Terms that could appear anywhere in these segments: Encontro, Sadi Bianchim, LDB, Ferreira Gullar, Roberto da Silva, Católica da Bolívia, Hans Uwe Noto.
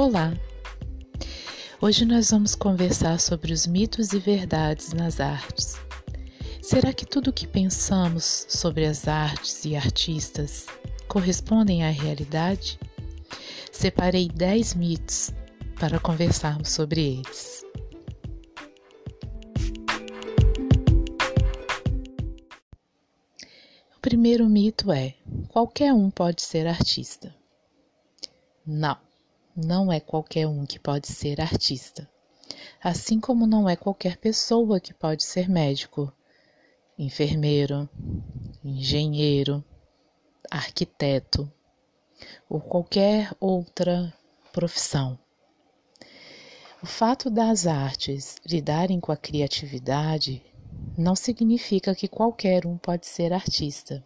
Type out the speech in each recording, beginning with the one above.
Olá! Hoje nós vamos conversar sobre os mitos e verdades nas artes. Será que tudo o que pensamos sobre as artes e artistas correspondem à realidade? Separei 10 mitos para conversarmos sobre eles. O primeiro mito é: qualquer um pode ser artista. Não é qualquer um que pode ser artista, assim como não é qualquer pessoa que pode ser médico, enfermeiro, engenheiro, arquiteto ou qualquer outra profissão. O fato das artes lidarem com a criatividade não significa que qualquer um pode ser artista.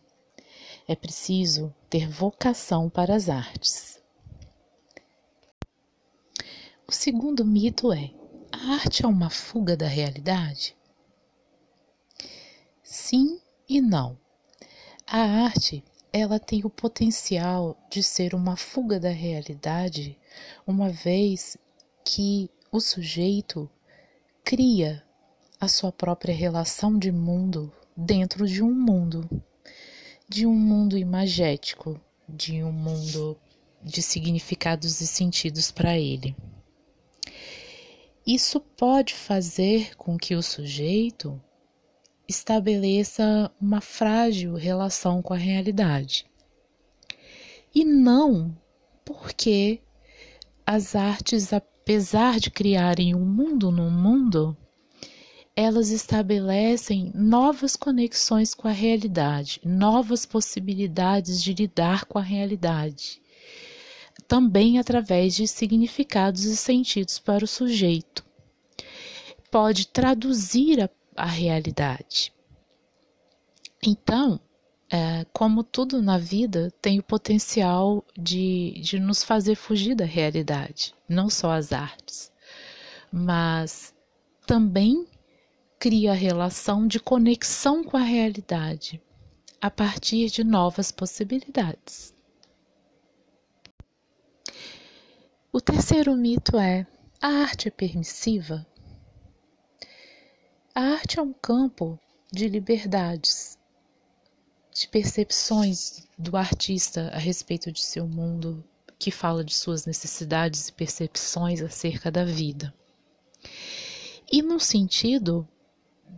É preciso ter vocação para as artes. O segundo mito é: a arte é uma fuga da realidade? Sim e não. A arte, ela tem o potencial de ser uma fuga da realidade, uma vez que o sujeito cria a sua própria relação de mundo dentro de um mundo imagético, de um mundo de significados e sentidos para ele. Isso pode fazer com que o sujeito estabeleça uma frágil relação com a realidade. E não porque as artes, apesar de criarem um mundo no mundo, elas estabelecem novas conexões com a realidade, novas possibilidades de lidar com a realidade, também através de significados e sentidos para o sujeito. Pode traduzir a realidade. Então, como tudo na vida, tem o potencial de nos fazer fugir da realidade, não só as artes, mas também cria a relação de conexão com a realidade a partir de novas possibilidades. O terceiro mito é: a arte é permissiva? A arte é um campo de liberdades, de percepções do artista a respeito de seu mundo, que fala de suas necessidades e percepções acerca da vida. E num sentido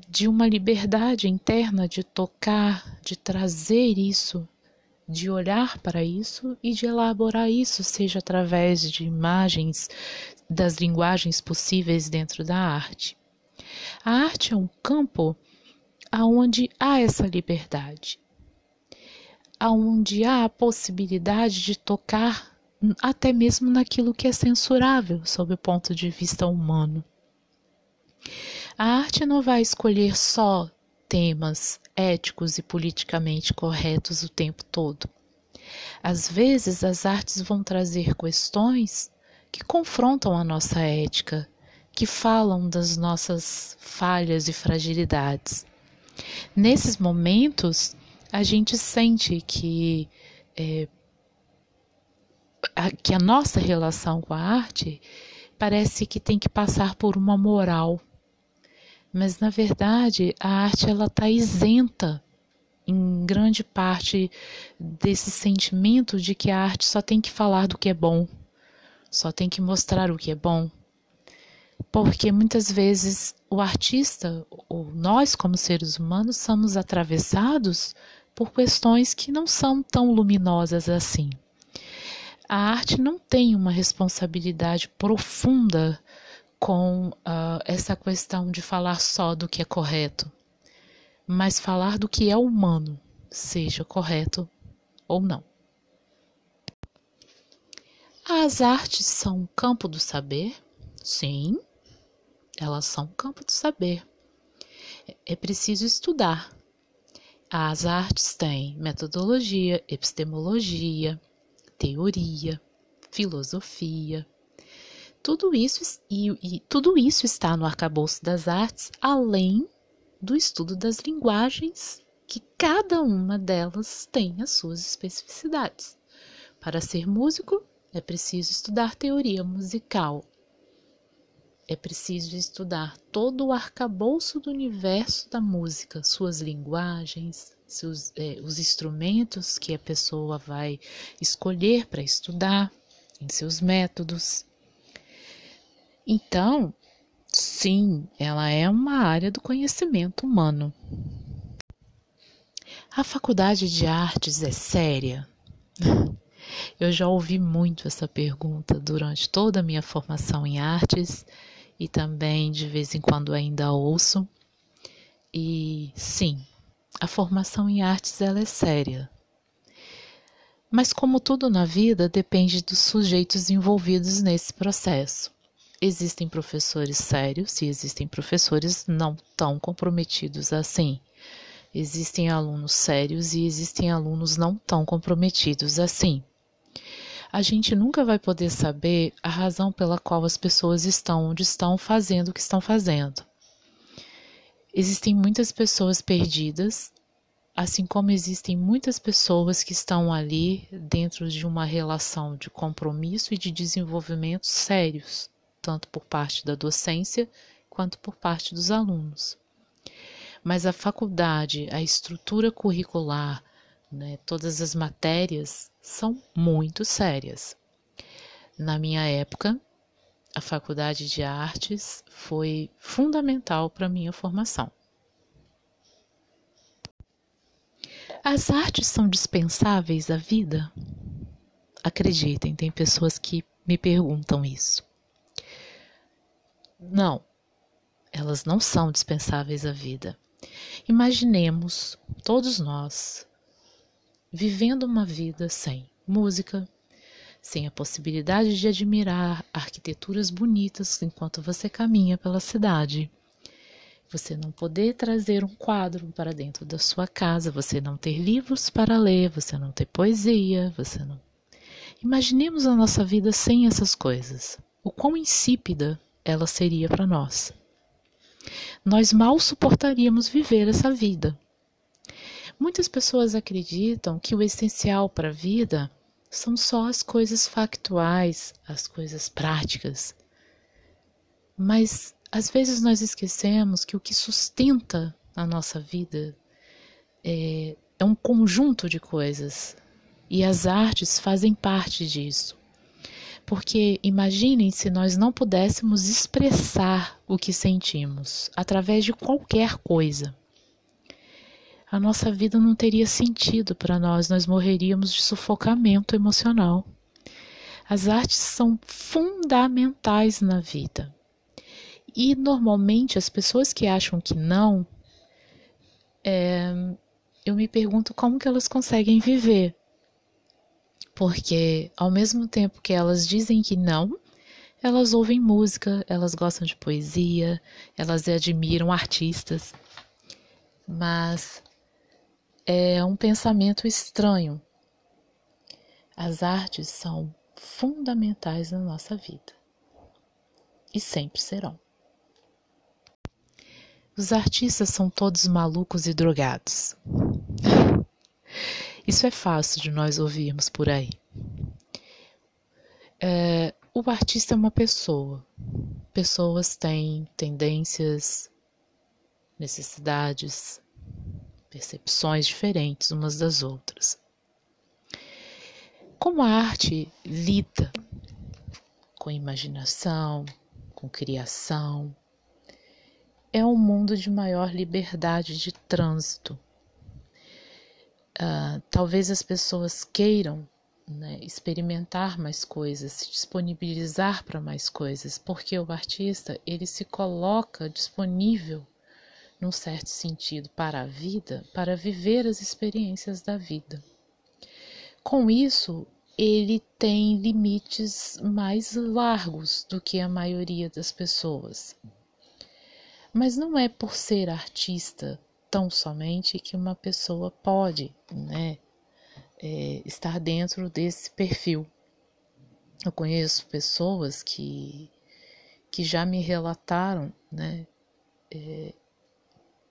de uma liberdade interna de tocar, de trazer isso, de olhar para isso e de elaborar isso, seja através de imagens, das linguagens possíveis dentro da arte. A arte é um campo onde há essa liberdade, onde há a possibilidade de tocar até mesmo naquilo que é censurável sob o ponto de vista humano. A arte não vai escolher só temas éticos e politicamente corretos o tempo todo. Às vezes, as artes vão trazer questões que confrontam a nossa ética, que falam das nossas falhas e fragilidades. Nesses momentos, a gente sente que a nossa relação com a arte parece que tem que passar por uma moral. Mas, na verdade, a arte está isenta, em grande parte, desse sentimento de que a arte só tem que falar do que é bom, só tem que mostrar o que é bom. Porque, muitas vezes, o artista, ou nós, como seres humanos, somos atravessados por questões que não são tão luminosas assim. A arte não tem uma responsabilidade profunda com essa questão de falar só do que é correto, mas falar do que é humano, seja correto ou não. As artes são um campo do saber? Sim, elas são um campo do saber. É preciso estudar. As artes têm metodologia, epistemologia, teoria, filosofia. Tudo isso está no arcabouço das artes, além do estudo das linguagens, que cada uma delas tem as suas especificidades. Para ser músico, É preciso estudar teoria musical. É preciso estudar todo o arcabouço do universo da música, suas linguagens, os instrumentos que a pessoa vai escolher para estudar, em seus métodos. Então, sim, ela é uma área do conhecimento humano. A faculdade de artes é séria? Eu já ouvi muito essa pergunta durante toda a minha formação em artes e também de vez em quando ainda ouço. E sim, a formação em artes ela é séria. Mas como tudo na vida, depende dos sujeitos envolvidos nesse processo. Existem professores sérios e existem professores não tão comprometidos assim. Existem alunos sérios e existem alunos não tão comprometidos assim. A gente nunca vai poder saber a razão pela qual as pessoas estão onde estão, fazendo o que estão fazendo. Existem muitas pessoas perdidas, assim como existem muitas pessoas que estão ali dentro de uma relação de compromisso e de desenvolvimento sérios, tanto por parte da docência quanto por parte dos alunos. Mas a faculdade, a estrutura curricular, né, todas as matérias são muito sérias. Na minha época, a faculdade de artes foi fundamental para a minha formação. As artes são dispensáveis à vida? Acreditem, tem pessoas que me perguntam isso. Não, elas não são dispensáveis à vida. Imaginemos, todos nós, vivendo uma vida sem música, sem a possibilidade de admirar arquiteturas bonitas enquanto você caminha pela cidade. Você não poder trazer um quadro para dentro da sua casa, você não ter livros para ler, você não ter poesia, você não... Imaginemos a nossa vida sem essas coisas. O quão insípida ela seria para nós. Nós mal suportaríamos viver essa vida. Muitas pessoas acreditam que o essencial para a vida são só as coisas factuais, as coisas práticas. Mas, às vezes, nós esquecemos que o que sustenta a nossa vida é um conjunto de coisas. E as artes fazem parte disso. Porque imaginem se nós não pudéssemos expressar o que sentimos através de qualquer coisa. A nossa vida não teria sentido para nós, nós morreríamos de sufocamento emocional. As artes são fundamentais na vida. E normalmente as pessoas que acham que não, eu me pergunto como que elas conseguem viver. Porque, ao mesmo tempo que elas dizem que não, elas ouvem música, elas gostam de poesia, elas admiram artistas. Mas é um pensamento estranho. As artes são fundamentais na nossa vida. E sempre serão. Os artistas são todos malucos e drogados. Isso é fácil de nós ouvirmos por aí. O artista é uma pessoa. Pessoas têm tendências, necessidades, percepções diferentes umas das outras. Como a arte lida com imaginação, com criação, é um mundo de maior liberdade de trânsito. Talvez as pessoas queiram, né, experimentar mais coisas, se disponibilizar para mais coisas, porque o artista ele se coloca disponível, num certo sentido, para a vida, para viver as experiências da vida. Com isso, ele tem limites mais largos do que a maioria das pessoas. Mas não é por ser artista tão somente que uma pessoa pode, né, estar dentro desse perfil. Eu conheço pessoas que já me relataram, né,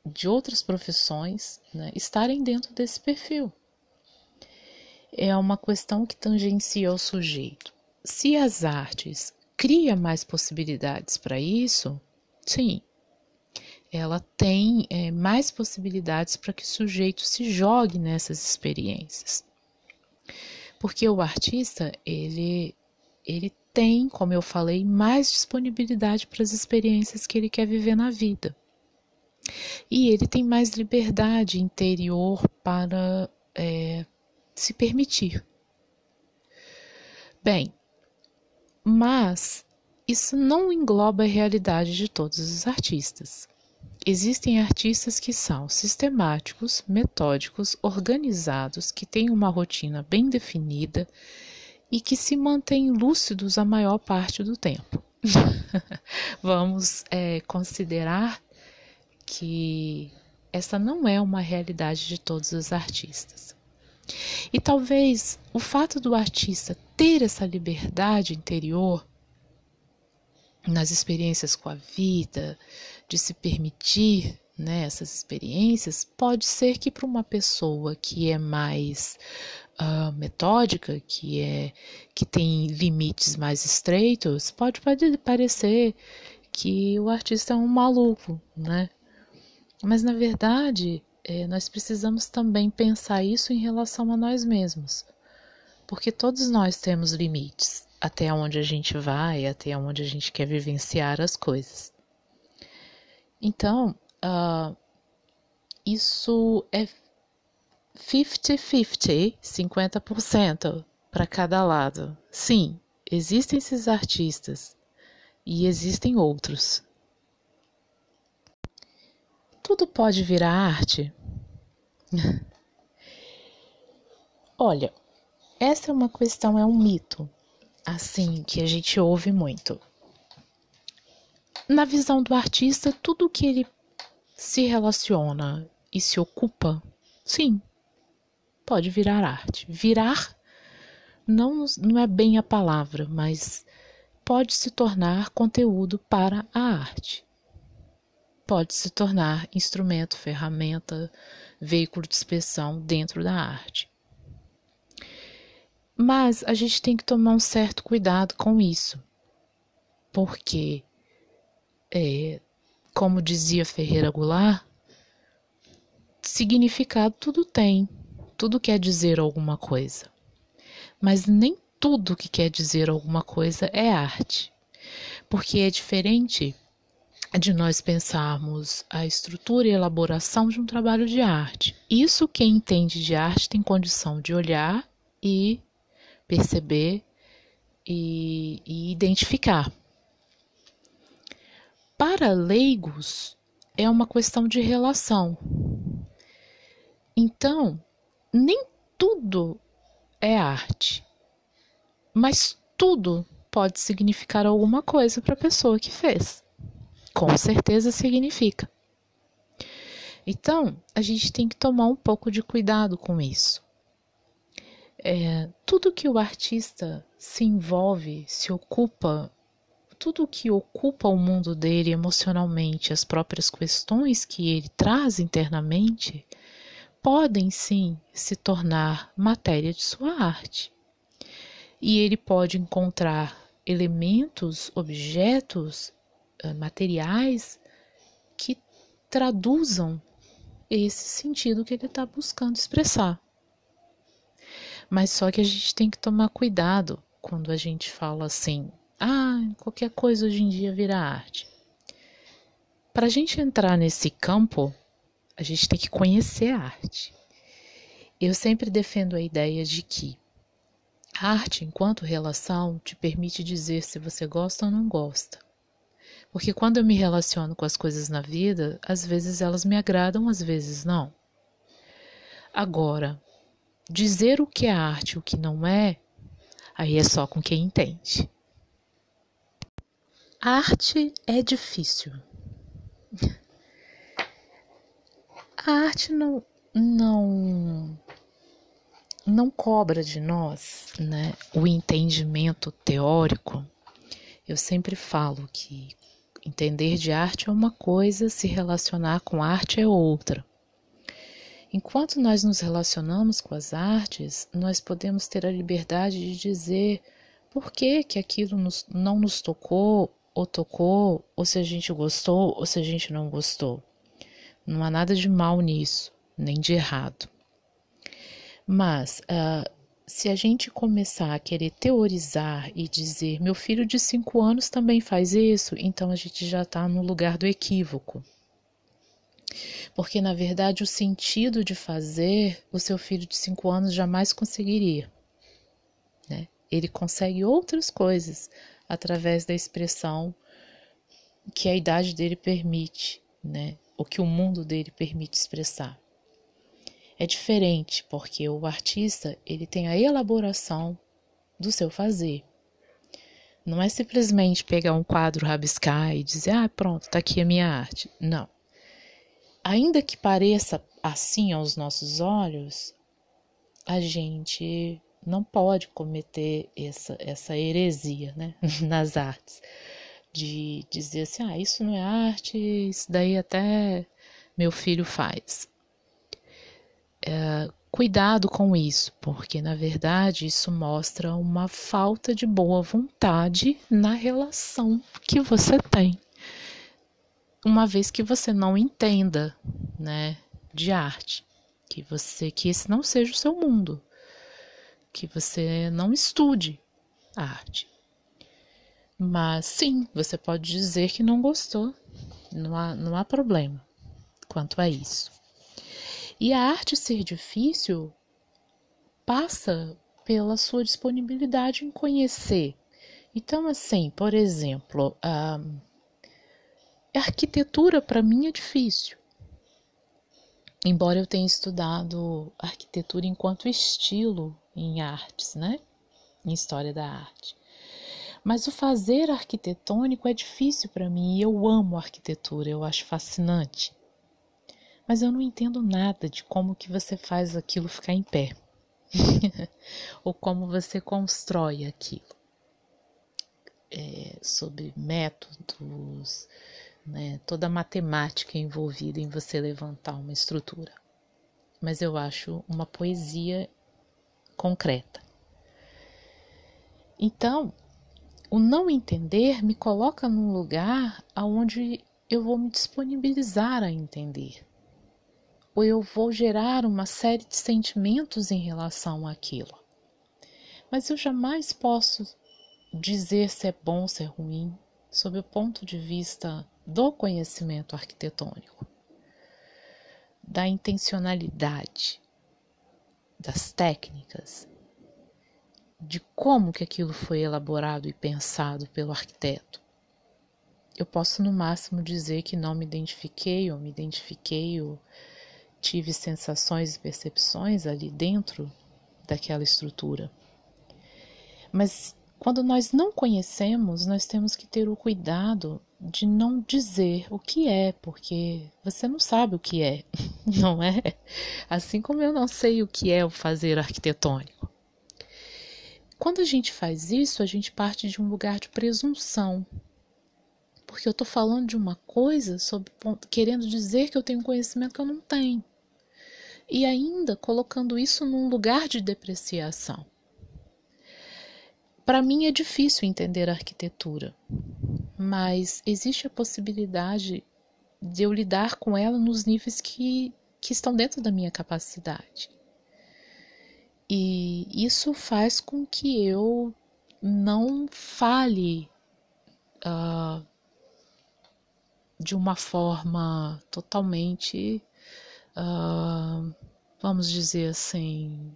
de outras profissões, né, estarem dentro desse perfil. É uma questão que tangencia o sujeito. se as artes criam mais possibilidades para isso, sim, ela tem mais possibilidades para que o sujeito se jogue nessas experiências. Porque o artista, ele tem, como eu falei, mais disponibilidade para as experiências que ele quer viver na vida. E ele tem mais liberdade interior para se permitir. Bem, mas isso não engloba a realidade de todos os artistas. Existem artistas que são sistemáticos, metódicos, organizados, que têm uma rotina bem definida e que se mantêm lúcidos a maior parte do tempo. Vamos considerar que essa não é uma realidade de todos os artistas. E talvez o fato do artista ter essa liberdade interior nas experiências com a vida, de se permitir, né, essas experiências, pode ser que para uma pessoa que é mais metódica, que tem limites mais estreitos, pode parecer que o artista é um maluco, né? Mas, na verdade, nós precisamos também pensar isso em relação a nós mesmos, porque todos nós temos limites. Até onde a gente vai, até onde a gente quer vivenciar as coisas. Então, isso é 50-50, 50% para cada lado. Sim, existem esses artistas e existem outros. Tudo pode virar arte? Olha, essa é uma questão, é um mito. Assim, que a gente ouve muito. Na visão do artista, tudo que ele se relaciona e se ocupa, sim, pode virar arte. Virar não é bem a palavra, mas pode se tornar conteúdo para a arte. Pode se tornar instrumento, ferramenta, veículo de expressão dentro da arte. Mas a gente tem que tomar um certo cuidado com isso, porque, como dizia Ferreira Gullar, significado tudo tem, tudo quer dizer alguma coisa. Mas nem tudo que quer dizer alguma coisa é arte, porque é diferente de nós pensarmos a estrutura e elaboração de um trabalho de arte. Isso quem entende de arte tem condição de olhar e perceber e identificar. Para leigos, é uma questão de relação. Então, nem tudo é arte, mas tudo pode significar alguma coisa para a pessoa que fez. Com certeza significa. Então, a gente tem que tomar um pouco de cuidado com isso. Tudo que o artista se envolve, se ocupa, tudo que ocupa o mundo dele emocionalmente, as próprias questões que ele traz internamente, podem sim se tornar matéria de sua arte. E ele pode encontrar elementos, objetos, materiais que traduzam esse sentido que ele está buscando expressar. Mas só que a gente tem que tomar cuidado quando a gente fala assim, qualquer coisa hoje em dia vira arte. Para a gente entrar nesse campo, a gente tem que conhecer a arte. Eu sempre defendo a ideia de que a arte, enquanto relação, te permite dizer se você gosta ou não gosta. Porque quando eu me relaciono com as coisas na vida, às vezes elas me agradam, às vezes não. Agora, dizer o que é arte e o que não é, aí é só com quem entende. Arte é difícil. A arte não cobra de nós, né, o entendimento teórico. Eu sempre falo que entender de arte é uma coisa, se relacionar com arte é outra. Enquanto nós nos relacionamos com as artes, nós podemos ter a liberdade de dizer Por que que aquilo não nos tocou, ou se a gente gostou, ou se a gente não gostou? Não há nada de mal nisso, nem de errado. Mas, se a gente começar a querer teorizar e dizer, meu filho de 5 anos também faz isso, então a gente já está no lugar do equívoco. Porque, na verdade, o sentido de fazer, o seu filho de 5 anos jamais conseguiria, né? Ele consegue outras coisas através da expressão que a idade dele permite, né? O que o mundo dele permite expressar. É diferente, porque o artista, ele tem a elaboração do seu fazer. Não é simplesmente pegar um quadro, rabiscar e dizer, ah, pronto, tá aqui a minha arte. Não. Ainda que pareça assim aos nossos olhos, a gente não pode cometer essa heresia, né? Nas artes, de dizer assim, ah, isso não é arte, isso daí até meu filho faz. Cuidado com isso, porque na verdade isso mostra uma falta de boa vontade na relação que você tem. Uma vez que você não entenda, né, de arte, que esse não seja o seu mundo, que você não estude a arte. Mas sim, você pode dizer que não gostou, não há problema quanto a isso. E a arte ser difícil passa pela sua disponibilidade em conhecer. Então, assim, por exemplo, a arquitetura para mim é difícil, embora eu tenha estudado arquitetura enquanto estilo em artes, né? Em história da arte. Mas o fazer arquitetônico é difícil para mim e eu amo a arquitetura, eu acho fascinante. Mas eu não entendo nada de como que você faz aquilo ficar em pé ou como você constrói aquilo, sobre métodos, né, toda a matemática envolvida em você levantar uma estrutura. Mas eu acho uma poesia concreta. Então, o não entender me coloca num lugar onde eu vou me disponibilizar a entender. Ou eu vou gerar uma série de sentimentos em relação àquilo. Mas eu jamais posso dizer se é bom, se é ruim, sob o ponto de vista do conhecimento arquitetônico, da intencionalidade, das técnicas, de como que aquilo foi elaborado e pensado pelo arquiteto. Eu posso, no máximo, dizer que não me identifiquei, ou me identifiquei, ou tive sensações e percepções ali dentro daquela estrutura. Mas quando nós não conhecemos, nós temos que ter o cuidado de não dizer o que é, porque você não sabe o que é, não é? Assim como eu não sei o que é o fazer arquitetônico. Quando a gente faz isso, a gente parte de um lugar de presunção, porque eu estou falando de uma coisa querendo dizer que eu tenho conhecimento que eu não tenho, e ainda colocando isso num lugar de depreciação. Para mim é difícil entender a arquitetura, mas existe a possibilidade de eu lidar com ela nos níveis que estão dentro da minha capacidade. E isso faz com que eu não fale de uma forma totalmente, vamos dizer assim,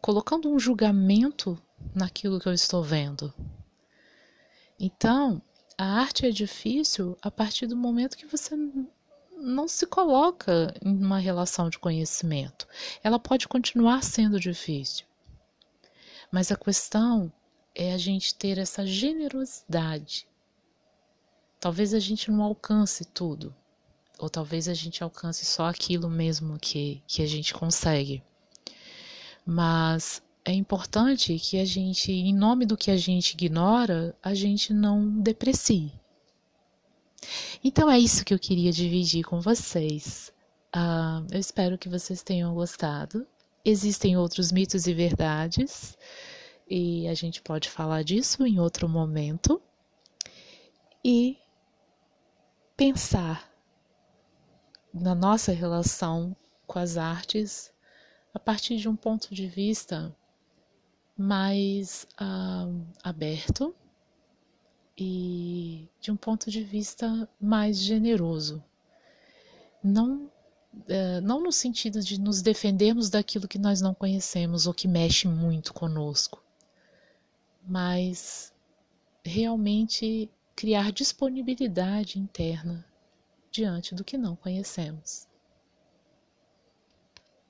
colocando um julgamento naquilo que eu estou vendo. Então, a arte é difícil a partir do momento que você não se coloca em uma relação de conhecimento. Ela pode continuar sendo difícil, mas a questão é a gente ter essa generosidade. Talvez a gente não alcance tudo, ou talvez a gente alcance só aquilo mesmo que a gente consegue. Mas é importante que a gente, em nome do que a gente ignora, a gente não deprecie. Então é isso que eu queria dividir com vocês. Eu espero que vocês tenham gostado. Existem outros mitos e verdades. e a gente pode falar disso em outro momento, e pensar na nossa relação com as artes a partir de um ponto de vista mais aberto e de um ponto de vista mais generoso. Não no sentido de nos defendermos daquilo que nós não conhecemos ou que mexe muito conosco, mas realmente criar disponibilidade interna diante do que não conhecemos.